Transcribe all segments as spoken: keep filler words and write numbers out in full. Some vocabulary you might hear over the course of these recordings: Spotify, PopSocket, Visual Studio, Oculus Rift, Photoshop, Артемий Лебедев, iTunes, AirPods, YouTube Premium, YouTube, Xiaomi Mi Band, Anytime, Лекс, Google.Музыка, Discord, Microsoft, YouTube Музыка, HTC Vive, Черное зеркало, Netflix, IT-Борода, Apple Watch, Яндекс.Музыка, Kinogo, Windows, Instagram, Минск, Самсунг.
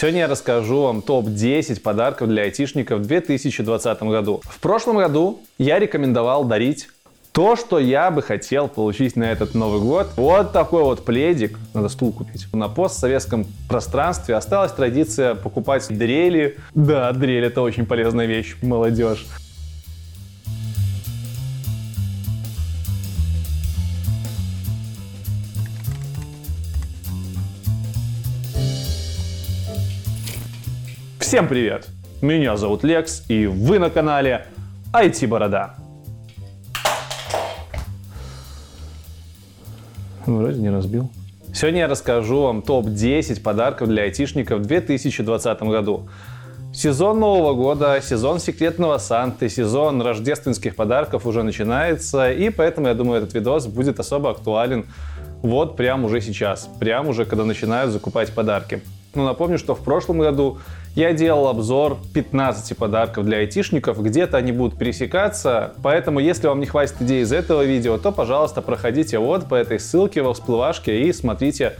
Сегодня я расскажу вам топ десять подарков для айтишников в две тысячи двадцатом году. В прошлом году я рекомендовал дарить то, что я бы хотел получить на этот Новый год. Вот такой вот пледик. Надо стул купить. На постсоветском пространстве осталась традиция покупать дрели. Да, дрель — это очень полезная вещь, молодежь. Всем привет! Меня зовут Лекс, и вы на канале ай ти-Борода. Вроде не разбил. Сегодня я расскажу вам топ десять подарков для айтишников в две тысячи двадцатом году. Сезон Нового года, сезон секретного Санты, сезон рождественских подарков уже начинается, и поэтому, я думаю, этот видос будет особо актуален вот прямо уже сейчас, прямо уже, когда начинают закупать подарки. Но напомню, что в прошлом году я делал обзор пятнадцати подарков для айтишников, где-то они будут пересекаться, поэтому если вам не хватит идей из этого видео, то, пожалуйста, проходите вот по этой ссылке во всплывашке и смотрите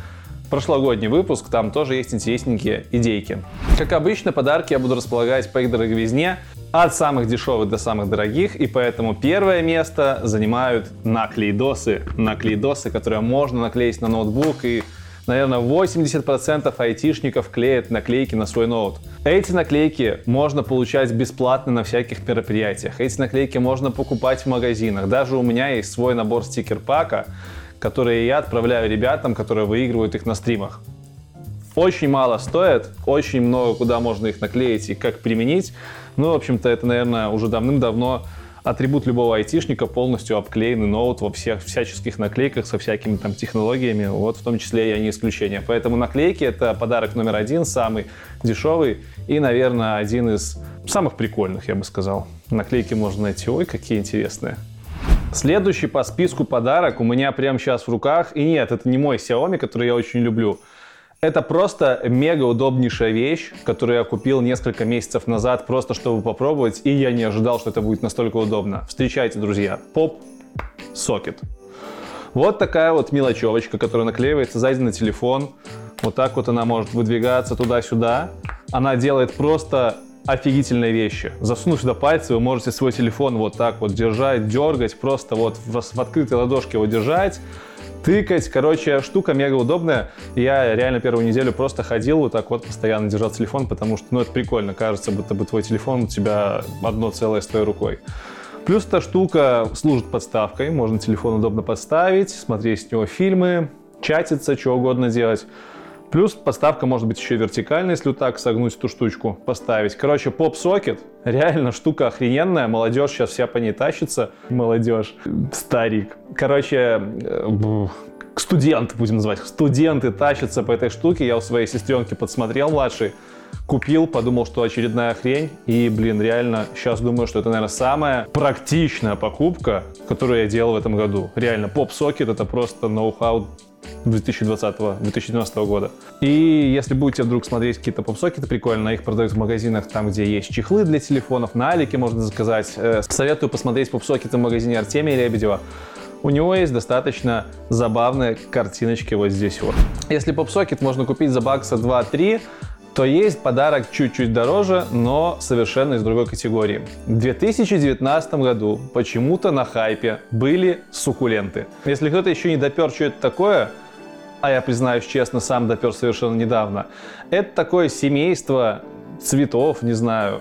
прошлогодний выпуск, там тоже есть интересненькие идейки. Как обычно, подарки я буду располагать по их дороговизне, от самых дешевых до самых дорогих, и поэтому первое место занимают наклейдосы, наклейдосы, которые можно наклеить на ноутбук, и наверное, восемьдесят процентов айтишников клеят наклейки на свой ноут. Эти наклейки можно получать бесплатно на всяких мероприятиях. Эти наклейки можно покупать в магазинах. Даже у меня есть свой набор стикер-пака, которые я отправляю ребятам, которые выигрывают их на стримах. Очень мало стоят, очень много куда можно их наклеить и как применить. Ну, в общем-то, это, наверное, уже давным-давно атрибут любого айтишника — полностью обклеенный ноут во всех всяческих наклейках со всякими там технологиями, вот в том числе я не исключение. Поэтому наклейки — это подарок номер один, самый дешевый и, наверное, один из самых прикольных, я бы сказал. Наклейки можно найти, ой, какие интересные. Следующий по списку подарок у меня прямо сейчас в руках, и нет, это не мой Xiaomi, который я очень люблю. Это просто мега удобнейшая вещь, которую я купил несколько месяцев назад, просто чтобы попробовать, и я не ожидал, что это будет настолько удобно. Встречайте, друзья, PopSocket. Вот такая вот мелочевочка, которая наклеивается сзади на телефон. Вот так вот она может выдвигаться туда-сюда. Она делает просто офигительные вещи. Засунув сюда пальцы, вы можете свой телефон вот так вот держать, дергать, просто вот в открытой ладошке его держать, тыкать. Короче, штука мега удобная. Я реально первую неделю просто ходил вот так вот, постоянно держал телефон, потому что, ну, это прикольно. Кажется, будто бы твой телефон у тебя одно целое с твоей рукой. Плюс эта штука служит подставкой. Можно телефон удобно подставить, смотреть с него фильмы, чатиться, чего угодно делать. Плюс подставка может быть еще вертикальная, если вот так согнуть эту штучку, поставить. Короче, PopSocket реально штука охрененная. Молодежь сейчас вся по ней тащится. Молодежь. Старик. Короче, студенты, будем называть. Студенты тащатся по этой штуке. Я у своей сестренки подсмотрел, младшей. Купил, подумал, что очередная хрень. И, блин, реально, сейчас думаю, что это, наверное, самая практичная покупка, которую я делал в этом году. Реально, PopSocket — это просто ноу-хау две тысячи двадцатого — две тысячи девятнадцатого года. И если будете вдруг смотреть какие-то попсокеты прикольно, их продают в магазинах, там, где есть чехлы для телефонов, на Алике можно заказать. Советую посмотреть попсокеты в магазине Артемия Лебедева. У него есть достаточно забавные картиночки вот здесь вот. Если попсокет можно купить за бакса два-три, то есть подарок чуть-чуть дороже, но совершенно из другой категории. В две тысячи девятнадцатом году почему-то на хайпе были суккуленты. Если кто-то еще не допер, что это такое, а я, признаюсь честно, сам допер совершенно недавно, это такое семейство цветов, не знаю,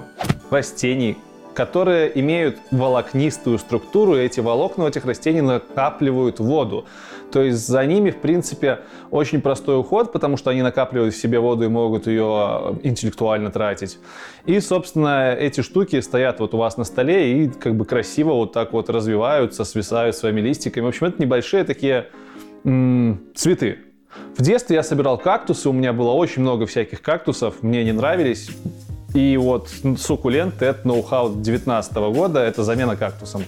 растений, которые имеют волокнистую структуру, и эти волокна у этих растений накапливают воду. То есть за ними, в принципе, очень простой уход, потому что они накапливают в себе воду и могут ее интеллектуально тратить. И, собственно, эти штуки стоят вот у вас на столе и как бы красиво вот так вот развиваются, свисают своими листиками. В общем, это небольшие такие м-м, цветы. В детстве я собирал кактусы, у меня было очень много всяких кактусов, мне не нравились. И вот суккуленты — это ноу-хау две тысячи девятнадцатого года, это замена кактусом.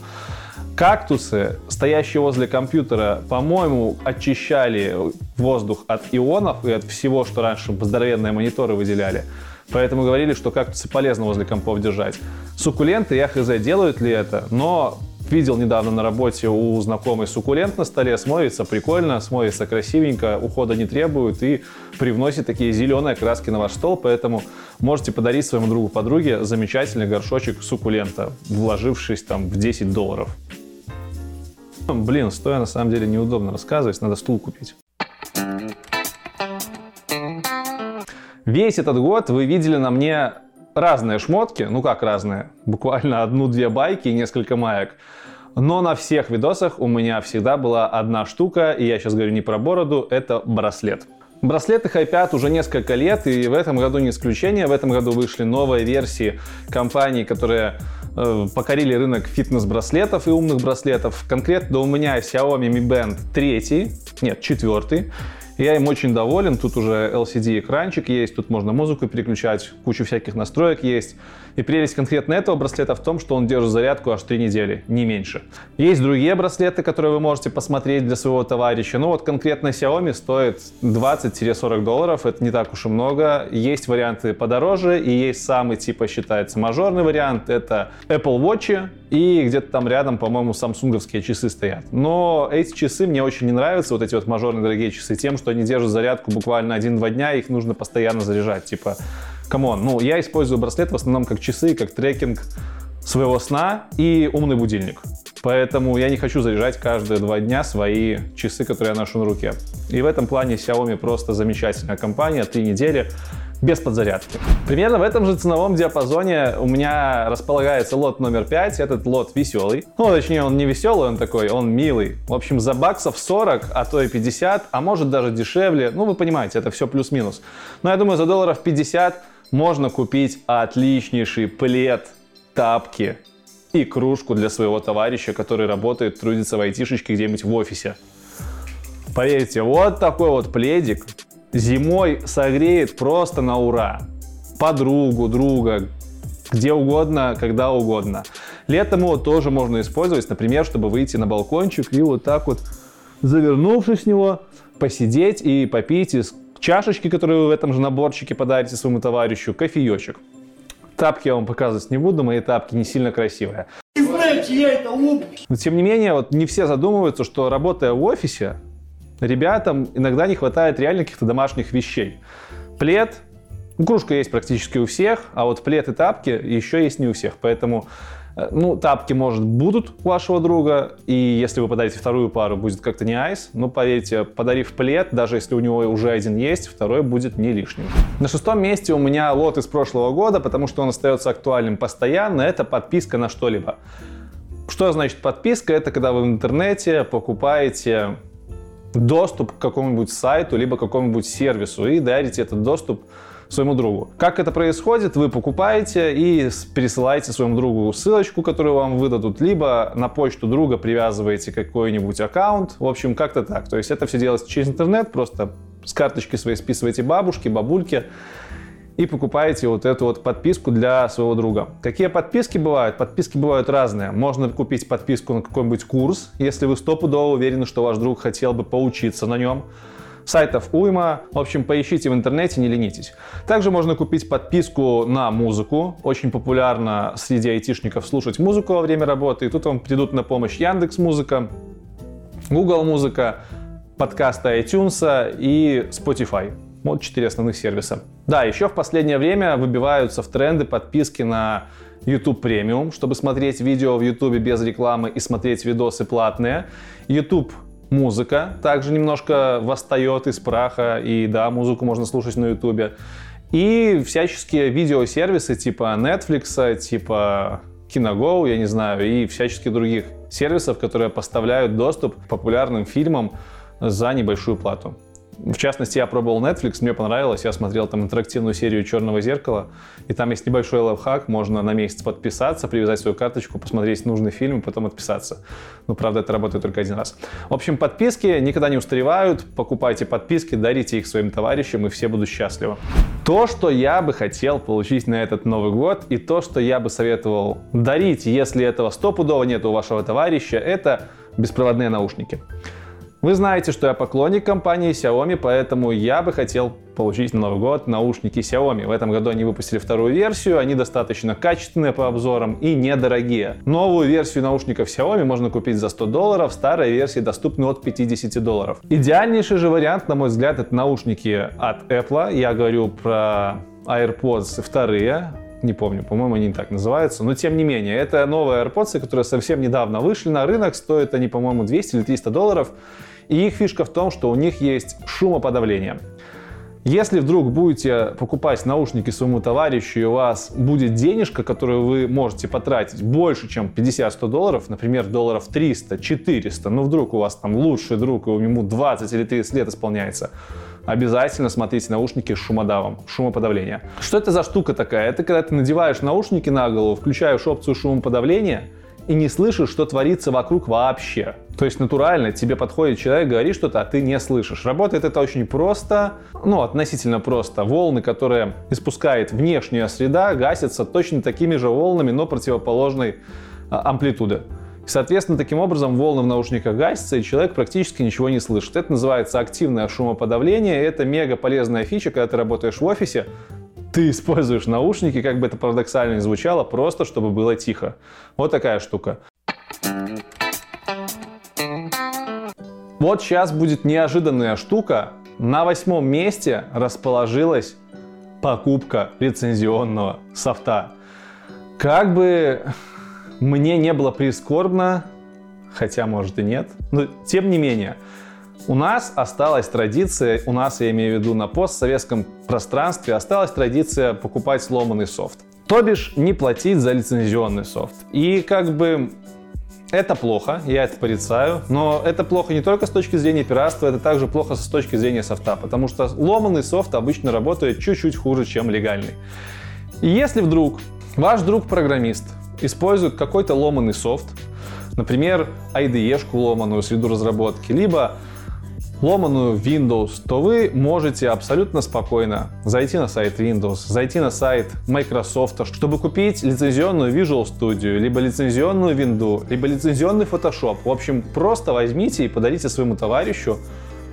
Кактусы, стоящие возле компьютера, по-моему, очищали воздух от ионов и от всего, что раньше здоровенные мониторы выделяли. Поэтому говорили, что кактусы полезно возле компов держать. Суккуленты, я хз, делают ли это, но Видел недавно на работе у знакомой суккулент на столе, смотрится прикольно, смотрится красивенько, ухода не требует и привносит такие зеленые краски на ваш стол, поэтому можете подарить своему другу-подруге замечательный горшочек суккулента, вложившись там в десять долларов. Блин, стоя на самом деле неудобно рассказывать, надо стул купить. Весь этот год вы видели на мне разные шмотки, ну как разные, буквально одну-две байки и несколько маек. Но на всех видосах у меня всегда была одна штука, и я сейчас говорю не про бороду, это браслет. Браслеты хайпят уже несколько лет, и в этом году не исключение. В этом году вышли новые версии компаний, которые э, покорили рынок фитнес-браслетов и умных браслетов. Конкретно у меня Xiaomi Mi Band третий, нет, четвертый. Я им очень доволен, тут уже эл си ди-экранчик есть, тут можно музыку переключать, кучу всяких настроек есть. И прелесть конкретно этого браслета в том, что он держит зарядку аж три недели, не меньше. Есть другие браслеты, которые вы можете посмотреть для своего товарища. Ну вот конкретно Xiaomi стоит двадцать-сорок долларов, это не так уж и много. Есть варианты подороже и есть самый, типа, считается мажорный вариант, это Apple Watch. И где-то там рядом, по-моему, самсунговские часы стоят. Но эти часы мне очень не нравятся, вот эти вот мажорные дорогие часы, тем, что они держат зарядку буквально один-два дня, их нужно постоянно заряжать. Типа, камон, ну я использую браслет в основном как часы, как трекинг своего сна и умный будильник. Поэтому я не хочу заряжать каждые два дня свои часы, которые я ношу на руке. И в этом плане Xiaomi просто замечательная компания, три недели. Без подзарядки. Примерно в этом же ценовом диапазоне у меня располагается лот номер пять. Этот лот веселый. Ну, точнее, он не веселый, он такой, он милый. В общем, за баксов сорок, а то и пятьдесят, а может даже дешевле. Ну, вы понимаете, это все плюс-минус. Но я думаю, за долларов пятьдесят можно купить отличнейший плед, тапки и кружку для своего товарища, который работает, трудится в айтишечке где-нибудь в офисе. Поверьте, вот такой вот пледик зимой согреет просто на ура. Подругу, друга, где угодно, когда угодно. Летом его тоже можно использовать, например, чтобы выйти на балкончик и вот так вот, завернувшись в него, посидеть и попить из чашечки, которую вы в этом же наборчике подарите своему товарищу, кофеечек. Тапки я вам показывать не буду, мои тапки не сильно красивые. Не знаю, чья это умник. Но тем не менее, вот не все задумываются, что работая в офисе, ребятам иногда не хватает реально каких-то домашних вещей. Плед, ну, кружка есть практически у всех, а вот плед и тапки еще есть не у всех. Поэтому, ну, тапки, может, будут у вашего друга, и если вы подарите вторую пару, будет как-то не айс. Но поверьте, подарив плед, даже если у него уже один есть, второй будет не лишним. На шестом месте у меня лот из прошлого года, потому что он остается актуальным постоянно. Это подписка на что-либо. Что значит подписка? Это когда вы в интернете покупаете доступ к какому-нибудь сайту, либо к какому-нибудь сервису и дарите этот доступ своему другу. Как это происходит? Вы покупаете и пересылаете своему другу ссылочку, которую вам выдадут, либо на почту друга привязываете какой-нибудь аккаунт. В общем, как-то так. То есть это все делается через интернет, просто с карточки своей списываете бабушки, бабульки и покупаете вот эту вот подписку для своего друга. Какие подписки бывают? Подписки бывают разные. Можно купить подписку на какой-нибудь курс, если вы стопудово уверены, что ваш друг хотел бы поучиться на нем. Сайтов уйма. В общем, поищите в интернете, не ленитесь. Также можно купить подписку на музыку. Очень популярно среди айтишников слушать музыку во время работы. И тут вам придут на помощь Яндекс.Музыка, Google.Музыка, подкасты iTunes и Spotify. Вот четыре основных сервиса. Да, еще в последнее время выбиваются в тренды подписки на YouTube Premium, чтобы смотреть видео в YouTube без рекламы и смотреть видосы платные. YouTube Музыка также немножко восстает из праха, и да, музыку можно слушать на YouTube. И всяческие видеосервисы типа Netflix, типа Kinogo, я не знаю, и всяческих других сервисов, которые поставляют доступ к популярным фильмам за небольшую плату. В частности, я пробовал Netflix, мне понравилось, я смотрел там интерактивную серию «Черного зеркала», и там есть небольшой лайфхак, можно на месяц подписаться, привязать свою карточку, посмотреть нужный фильм и потом отписаться. Ну, правда, это работает только один раз. В общем, подписки никогда не устаревают, покупайте подписки, дарите их своим товарищам, и все будут счастливы. То, что я бы хотел получить на этот Новый год, и то, что я бы советовал дарить, если этого стопудово нет у вашего товарища, это беспроводные наушники. Вы знаете, что я поклонник компании Xiaomi, поэтому я бы хотел получить на Новый год наушники Xiaomi. В этом году они выпустили вторую версию, они достаточно качественные по обзорам и недорогие. Новую версию наушников Xiaomi можно купить за сто долларов, старая версия доступна от пятидесяти долларов. Идеальнейший же вариант, на мой взгляд, это наушники от Apple. Я говорю про AirPods вторые. Не помню, по-моему, они не так называются, но тем не менее, это новые AirPods, которые совсем недавно вышли на рынок, стоят они, по-моему, двести или триста долларов, и их фишка в том, что у них есть шумоподавление. Если вдруг будете покупать наушники своему товарищу, и у вас будет денежка, которую вы можете потратить больше, чем пятьдесят-сто долларов, например, долларов триста-четыреста, ну вдруг у вас там лучший друг, и ему двадцать или тридцать лет исполняется, обязательно смотрите наушники с шумодавом, шумоподавление. Что это за штука такая? Это когда ты надеваешь наушники на голову, включаешь опцию шумоподавления и не слышишь, что творится вокруг вообще. То есть натурально тебе подходит человек, говорит что-то, а ты не слышишь. Работает это очень просто, ну, относительно просто. Волны, которые испускает внешняя среда, гасятся точно такими же волнами, но противоположной амплитуды. Соответственно, таким образом волны в наушниках гасятся, и человек практически ничего не слышит. Это называется активное шумоподавление. Это мега полезная фича, когда ты работаешь в офисе, ты используешь наушники, как бы это парадоксально ни звучало, просто чтобы было тихо. Вот такая штука. Вот сейчас будет неожиданная штука. На восьмом месте расположилась покупка лицензионного софта. Как бы... Мне не было прискорбно, хотя, может, и нет, но тем не менее. У нас осталась традиция, у нас, я имею в виду, на постсоветском пространстве осталась традиция покупать сломанный софт. То бишь, не платить за лицензионный софт. И как бы это плохо, я это порицаю, но это плохо не только с точки зрения пиратства, это также плохо с точки зрения софта, потому что ломанный софт обычно работает чуть-чуть хуже, чем легальный. И если вдруг ваш друг-программист используют какой-то ломаный софт, например, ай ди и-шку ломаную, среду разработки, либо ломаную Windows, то вы можете абсолютно спокойно зайти на сайт Windows, зайти на сайт Microsoft, чтобы купить лицензионную Visual Studio, либо лицензионную Windows, либо лицензионный Photoshop. В общем, просто возьмите и подарите своему товарищу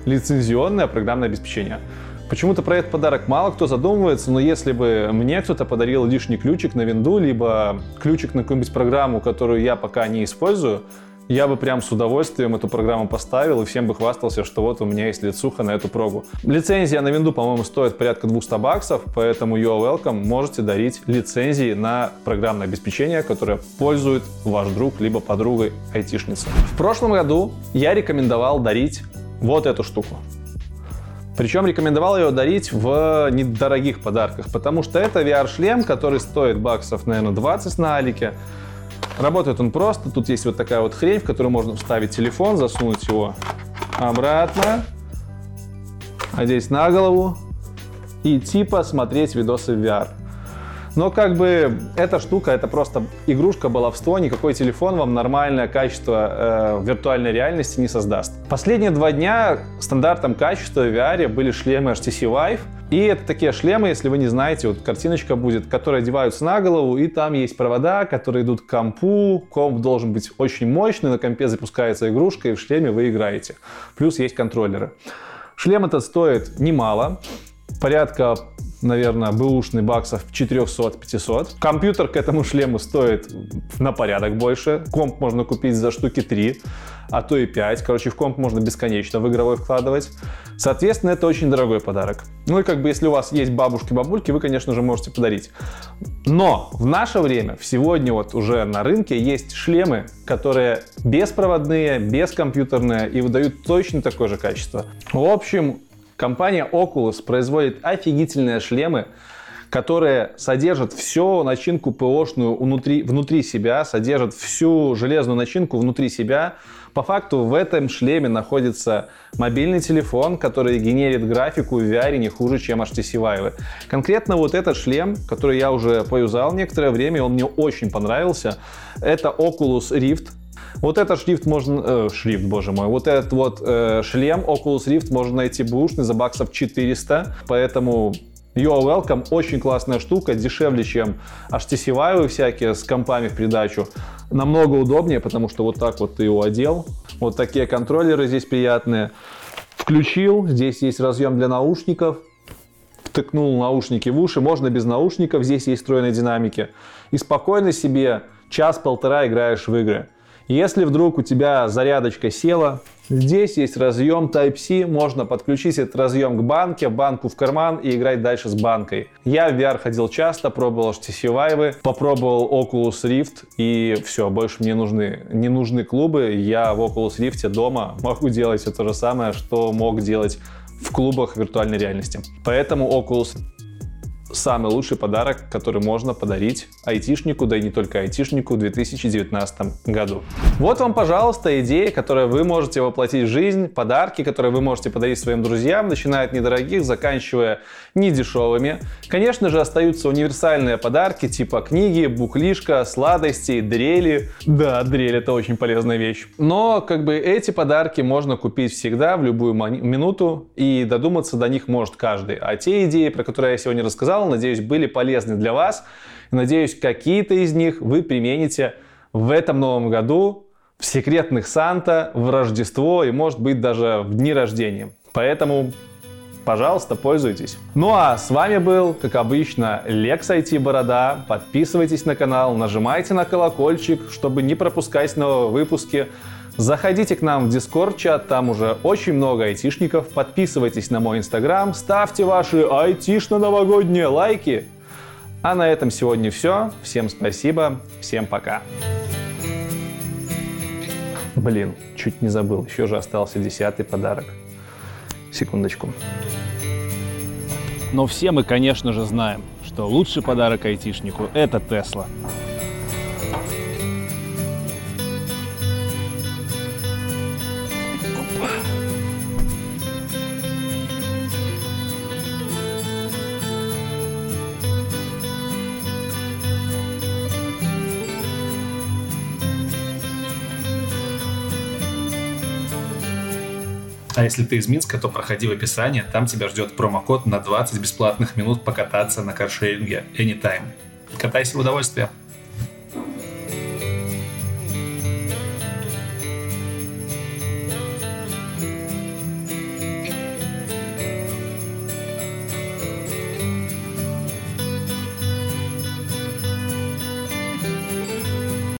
лицензионное программное обеспечение. Почему-то про этот подарок мало кто задумывается, но если бы мне кто-то подарил лишний ключик на винду, либо ключик на какую-нибудь программу, которую я пока не использую, я бы прям с удовольствием эту программу поставил и всем бы хвастался, что вот у меня есть лицуха на эту прогу. Лицензия на винду, по-моему, стоит порядка двести баксов, поэтому you are welcome, можете дарить лицензии на программное обеспечение, которое пользует ваш друг либо подруга айтишница. В прошлом году я рекомендовал дарить вот эту штуку. Причем рекомендовал ее дарить в недорогих подарках, потому что это ви ар-шлем, который стоит баксов, наверное, двадцать на Алике. Работает он просто. Тут есть вот такая вот хрень, в которую можно вставить телефон, засунуть его обратно, одеть на голову и типа смотреть видосы в ви ар. Но как бы эта штука, это просто игрушка, баловство, никакой телефон вам нормальное качество э, виртуальной реальности не создаст. Последние два дня стандартом качества в ви ар были шлемы эйч ти си Vive. И это такие шлемы, если вы не знаете, вот картиночка будет, которые одеваются на голову, и там есть провода, которые идут к компу. Комп должен быть очень мощный, на компе запускается игрушка, и в шлеме вы играете. Плюс есть контроллеры. Шлем этот стоит немало, порядка... наверное, бэушный баксов четыреста-пятьсот. Компьютер к этому шлему стоит на порядок больше. Комп можно купить за штуки три, а то и пять. Короче, в комп можно бесконечно в игровой вкладывать. Соответственно, это очень дорогой подарок. Ну и как бы, если у вас есть бабушки-бабульки, вы, конечно же, можете подарить. Но в наше время, сегодня вот уже на рынке есть шлемы, которые беспроводные, бескомпьютерные и выдают точно такое же качество. В общем, компания Oculus производит офигительные шлемы, которые содержат всю начинку ПОшную внутри, внутри себя, содержат всю железную начинку внутри себя. По факту в этом шлеме находится мобильный телефон, который генерит графику в ви ар не хуже, чем эйч ти си Vive. Конкретно вот этот шлем, который я уже поюзал некоторое время, он мне очень понравился, это Oculus Rift. Вот этот шрифт можно... Э, шрифт, боже мой. Вот этот вот э, шлем Oculus Rift можно найти бэушный за баксов четыреста. Поэтому You're welcome, очень классная штука, дешевле, чем эйч ти си Vive всякие с компами в придачу. Намного удобнее, потому что вот так вот ты его одел. Вот такие контроллеры здесь приятные. Включил, здесь есть разъем для наушников. Втыкнул наушники в уши, можно без наушников, здесь есть встроенные динамики. И спокойно себе час-полтора играешь в игры. Если вдруг у тебя зарядочка села, здесь есть разъем тайп си, можно подключить этот разъем к банке, банку в карман и играть дальше с банкой. Я в ви ар ходил часто, пробовал эйч ти си Vive, попробовал Oculus Rift и все, больше мне нужны, не нужны клубы. Я в Oculus Rift дома могу делать все то же самое, что мог делать в клубах виртуальной реальности. Поэтому Oculus самый лучший подарок, который можно подарить айтишнику, да и не только айтишнику в две тысячи девятнадцатом году. Вот вам, пожалуйста, идеи, которые вы можете воплотить в жизнь, подарки, которые вы можете подарить своим друзьям, начиная от недорогих, заканчивая недешевыми. Конечно же, остаются универсальные подарки типа книги, буклишка, сладости, дрели. Да, дрель — это очень полезная вещь. Но как бы эти подарки можно купить всегда, в любую минуту, и додуматься до них может каждый. А те идеи, про которые я сегодня рассказал, надеюсь, были полезны для вас. Надеюсь, какие-то из них вы примените в этом новом году, в секретных Санта, в Рождество и, может быть, даже в дни рождения. Поэтому, пожалуйста, пользуйтесь. Ну а с вами был, как обычно, Лекс ай ти-Борода. Подписывайтесь на канал, нажимайте на колокольчик, чтобы не пропускать новые выпуски. Заходите к нам в Discord чат, там уже очень много айтишников. Подписывайтесь на мой Instagram, ставьте ваши айтишно-новогодние лайки. А на этом сегодня все. Всем спасибо, всем пока. Блин, чуть не забыл, еще же остался десятый подарок. Секундочку. Но все мы, конечно же, знаем, что лучший подарок айтишнику – это Тесла. А если ты из Минска, то проходи в описании, там тебя ждет промокод на двадцать бесплатных минут покататься на каршеринге Anytime. Катайся в удовольствие!